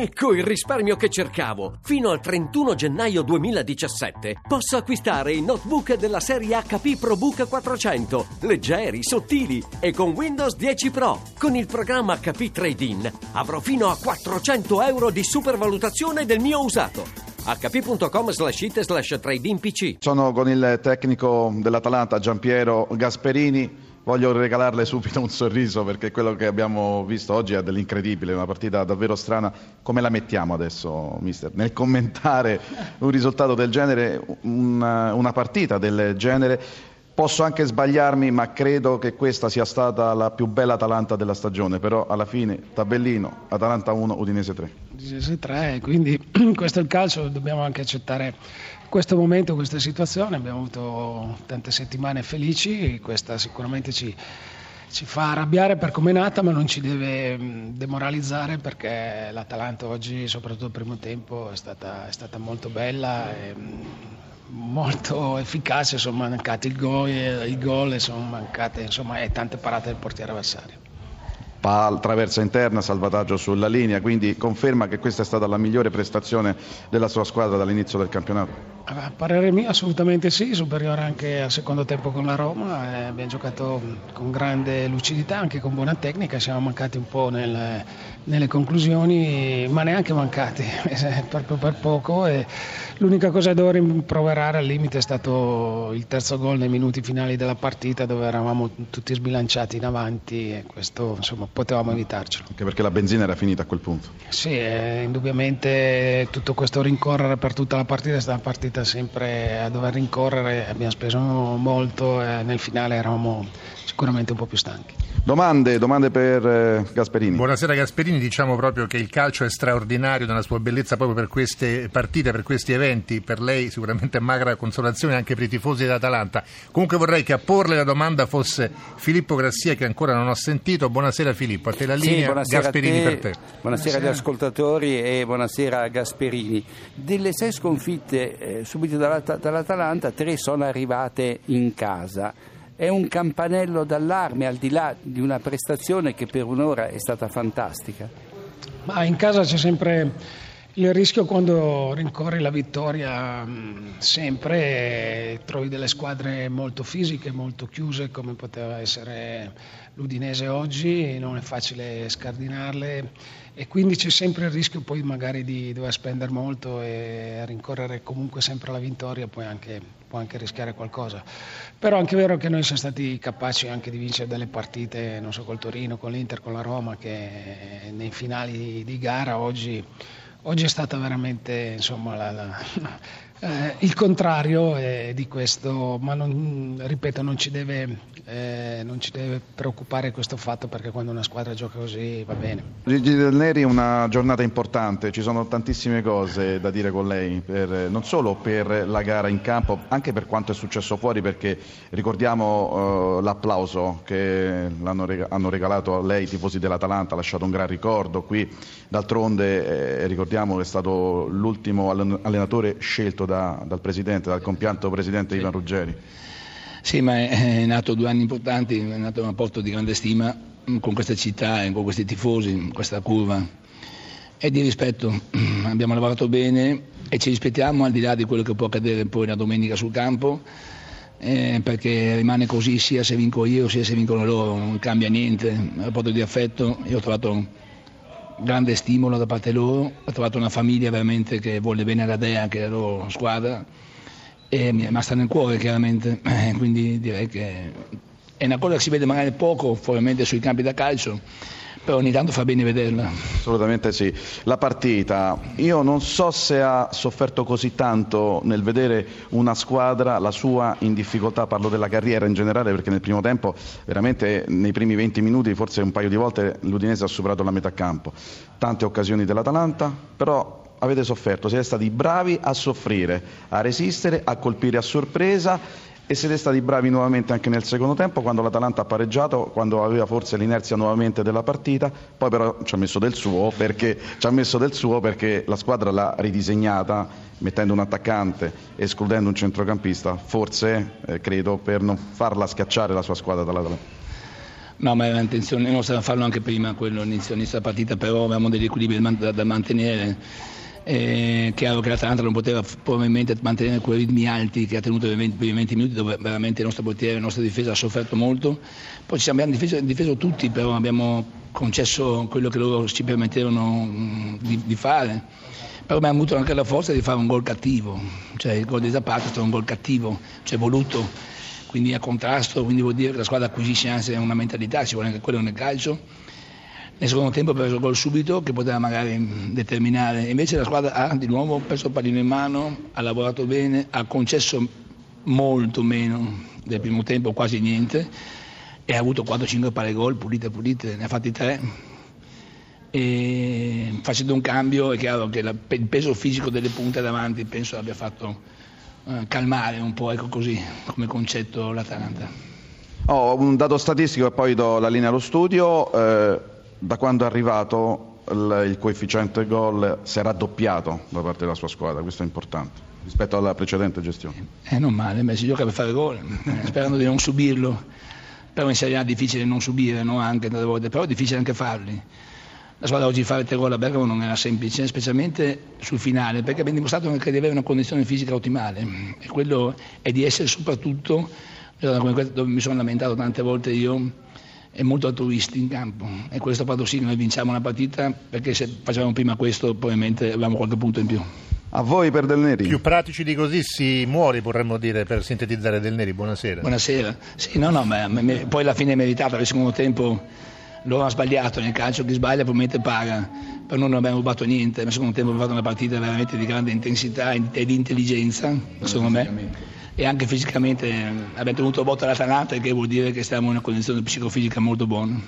Ecco il risparmio che cercavo! Fino al 31 gennaio 2017 posso acquistare i notebook della serie HP ProBook 400, leggeri, sottili e con Windows 10 Pro. Con il programma HP Trade-in avrò fino a 400 euro di supervalutazione del mio usato. hp.com/it/trade-in pc. Sono con il tecnico dell'Atalanta Gianpiero Gasperini. Voglio regalarle subito un sorriso perché quello che abbiamo visto oggi è dell'incredibile, una partita davvero strana. Come la mettiamo adesso, mister? Nel commentare un risultato del genere, una partita del genere, posso anche sbagliarmi, ma credo che questa sia stata la più bella Atalanta della stagione. Però alla fine, tabellino, Atalanta 1, Udinese 3. Udinese 3, quindi questo è il calcio, dobbiamo anche accettare questo momento, questa situazione. Abbiamo avuto tante settimane felici e questa sicuramente ci fa arrabbiare per come è nata, ma non ci deve demoralizzare, perché l'Atalanta oggi, soprattutto il primo tempo, è stata molto bella e molto efficace. Sono mancati il gol e sono mancate tante parate del portiere avversario. Palla, traversa interna, salvataggio sulla linea, quindi conferma che questa è stata la migliore prestazione della sua squadra dall'inizio del campionato? A parere mio assolutamente sì, superiore anche al secondo tempo con la Roma. Abbiamo giocato con grande lucidità, anche con buona tecnica, siamo mancati un po' nelle conclusioni, ma neanche mancati, proprio per poco. E l'unica cosa che devo rimproverare al limite è stato il terzo gol nei minuti finali della partita, dove eravamo tutti sbilanciati in avanti e questo potevamo evitarcelo. Anche perché la benzina era finita a quel punto. Sì, indubbiamente tutto questo rincorrere per tutta la partita è stata una partita sempre a dover rincorrere, abbiamo speso molto e nel finale eravamo sicuramente un po' più stanchi. Domande per Gasperini. Buonasera Gasperini, diciamo proprio che il calcio è straordinario nella sua bellezza proprio per queste partite, per questi eventi. Per lei sicuramente magra consolazione anche per i tifosi dell'Atalanta. Comunque vorrei che a porle la domanda fosse Filippo Grassia, che ancora non ho sentito. Buonasera Filippo, a te la linea, sì, Gasperini per te. Buonasera agli ascoltatori e buonasera a Gasperini. Delle 6 sconfitte subite dall'Atalanta, 3 sono arrivate in casa. È un campanello d'allarme, al di là di una prestazione che per un'ora è stata fantastica. Ma in casa c'è sempre il rischio, quando rincorri la vittoria, sempre trovi delle squadre molto fisiche, molto chiuse, come poteva essere l'Udinese oggi. Non è facile scardinarle e quindi c'è sempre il rischio poi magari di dover spendere molto e rincorrere comunque sempre la vittoria, poi può anche rischiare qualcosa. Però anche è anche vero che noi siamo stati capaci anche di vincere delle partite, non so, col Torino, con l'Inter, con la Roma, che nei finali di gara oggi è stata veramente il contrario di questo, ma non ci deve preoccupare questo fatto, perché quando una squadra gioca così va bene. Gigi Del Neri, una giornata importante, ci sono tantissime cose da dire con lei, non solo per la gara in campo, anche per quanto è successo fuori, perché ricordiamo l'applauso che hanno regalato a lei i tifosi dell'Atalanta, ha lasciato un gran ricordo qui. D'altronde ricordiamo che è stato l'ultimo allenatore scelto dal presidente, dal compianto presidente Ivan Ruggeri. Sì, ma è nato 2 anni importanti, è nato un rapporto di grande stima con questa città e con questi tifosi, con questa curva, e di rispetto. Abbiamo lavorato bene e ci rispettiamo al di là di quello che può accadere poi la domenica sul campo, perché rimane così sia se vinco io sia se vincono loro, non cambia niente. Un rapporto di affetto, io ho trovato grande stimolo da parte loro, ho trovato una famiglia veramente che vuole bene alla Dea, anche la loro squadra, e mi è rimasta nel cuore chiaramente, quindi direi che è una cosa che si vede magari poco ovviamente sui campi da calcio, però ogni tanto fa bene vederla. Assolutamente sì. La partita, io non so se ha sofferto così tanto nel vedere una squadra, la sua, in difficoltà, parlo della carriera in generale, perché nel primo tempo veramente nei primi 20 minuti forse un paio di volte l'Udinese ha superato la metà campo, tante occasioni dell'Atalanta, però avete sofferto, siete stati bravi a soffrire, a resistere, a colpire a sorpresa. E siete stati bravi nuovamente anche nel secondo tempo, quando l'Atalanta ha pareggiato, quando aveva forse l'inerzia nuovamente della partita. Poi però ci ha messo del suo perché la squadra l'ha ridisegnata, mettendo un attaccante, escludendo un centrocampista, forse, credo, per non farla schiacciare la sua squadra dall'Atalanta. No, ma era intenzione nostra farlo anche prima, quello all'inizio di questa partita, però avevamo degli equilibri da mantenere. È chiaro che l'Atalanta non poteva probabilmente mantenere quei ritmi alti che ha tenuto per i 20 minuti, dove veramente il nostro portiere, la nostra difesa ha sofferto molto. Poi ci abbiamo difeso tutti, però abbiamo concesso quello che loro ci permettevano di fare. Però abbiamo avuto anche la forza di fare un gol cattivo, cioè il gol di Zapata è stato un gol cattivo, cioè voluto, quindi a contrasto, quindi vuol dire che la squadra acquisisce anche una mentalità, ci vuole anche quello nel calcio. Nel secondo tempo ha preso gol subito che poteva magari determinare, invece la squadra ha di nuovo perso il pallino in mano, ha lavorato bene, ha concesso molto meno del primo tempo, quasi niente, e ha avuto 4-5 pari gol pulite, ne ha fatti 3, e facendo un cambio è chiaro che il peso fisico delle punte davanti penso abbia fatto calmare un po', ecco, così come concetto l'Atalanta. Un dato statistico e poi do la linea allo studio. Da quando è arrivato il coefficiente gol si è raddoppiato da parte della sua squadra, questo è importante rispetto alla precedente gestione. Non male, si gioca per fare gol, sperando di non subirlo, però in Serie A è difficile non subire, no? Anche, però è difficile anche farli. La squadra oggi fare 3 gol a Bergamo non era semplice, specialmente sul finale, perché abbiamo dimostrato anche di avere una condizione fisica ottimale, e quello è di essere soprattutto, dove mi sono lamentato tante volte io, è molto altruisti in campo, e questo ha fatto sì che noi vinciamo una partita, perché se facevamo prima questo probabilmente avevamo qualche punto in più. A voi per Del Neri. Più pratici di così si muore, vorremmo dire, per sintetizzare Del Neri. Buonasera. Buonasera. Sì, ma poi alla fine è meritata, perché secondo tempo loro hanno sbagliato nel calcio, chi sbaglia probabilmente paga, però noi non abbiamo rubato niente, ma secondo tempo abbiamo fatto una partita veramente di grande intensità e di intelligenza, secondo me. E anche fisicamente abbiamo tenuto botta all'Atalanta, che vuol dire che stiamo in una condizione psicofisica molto buona.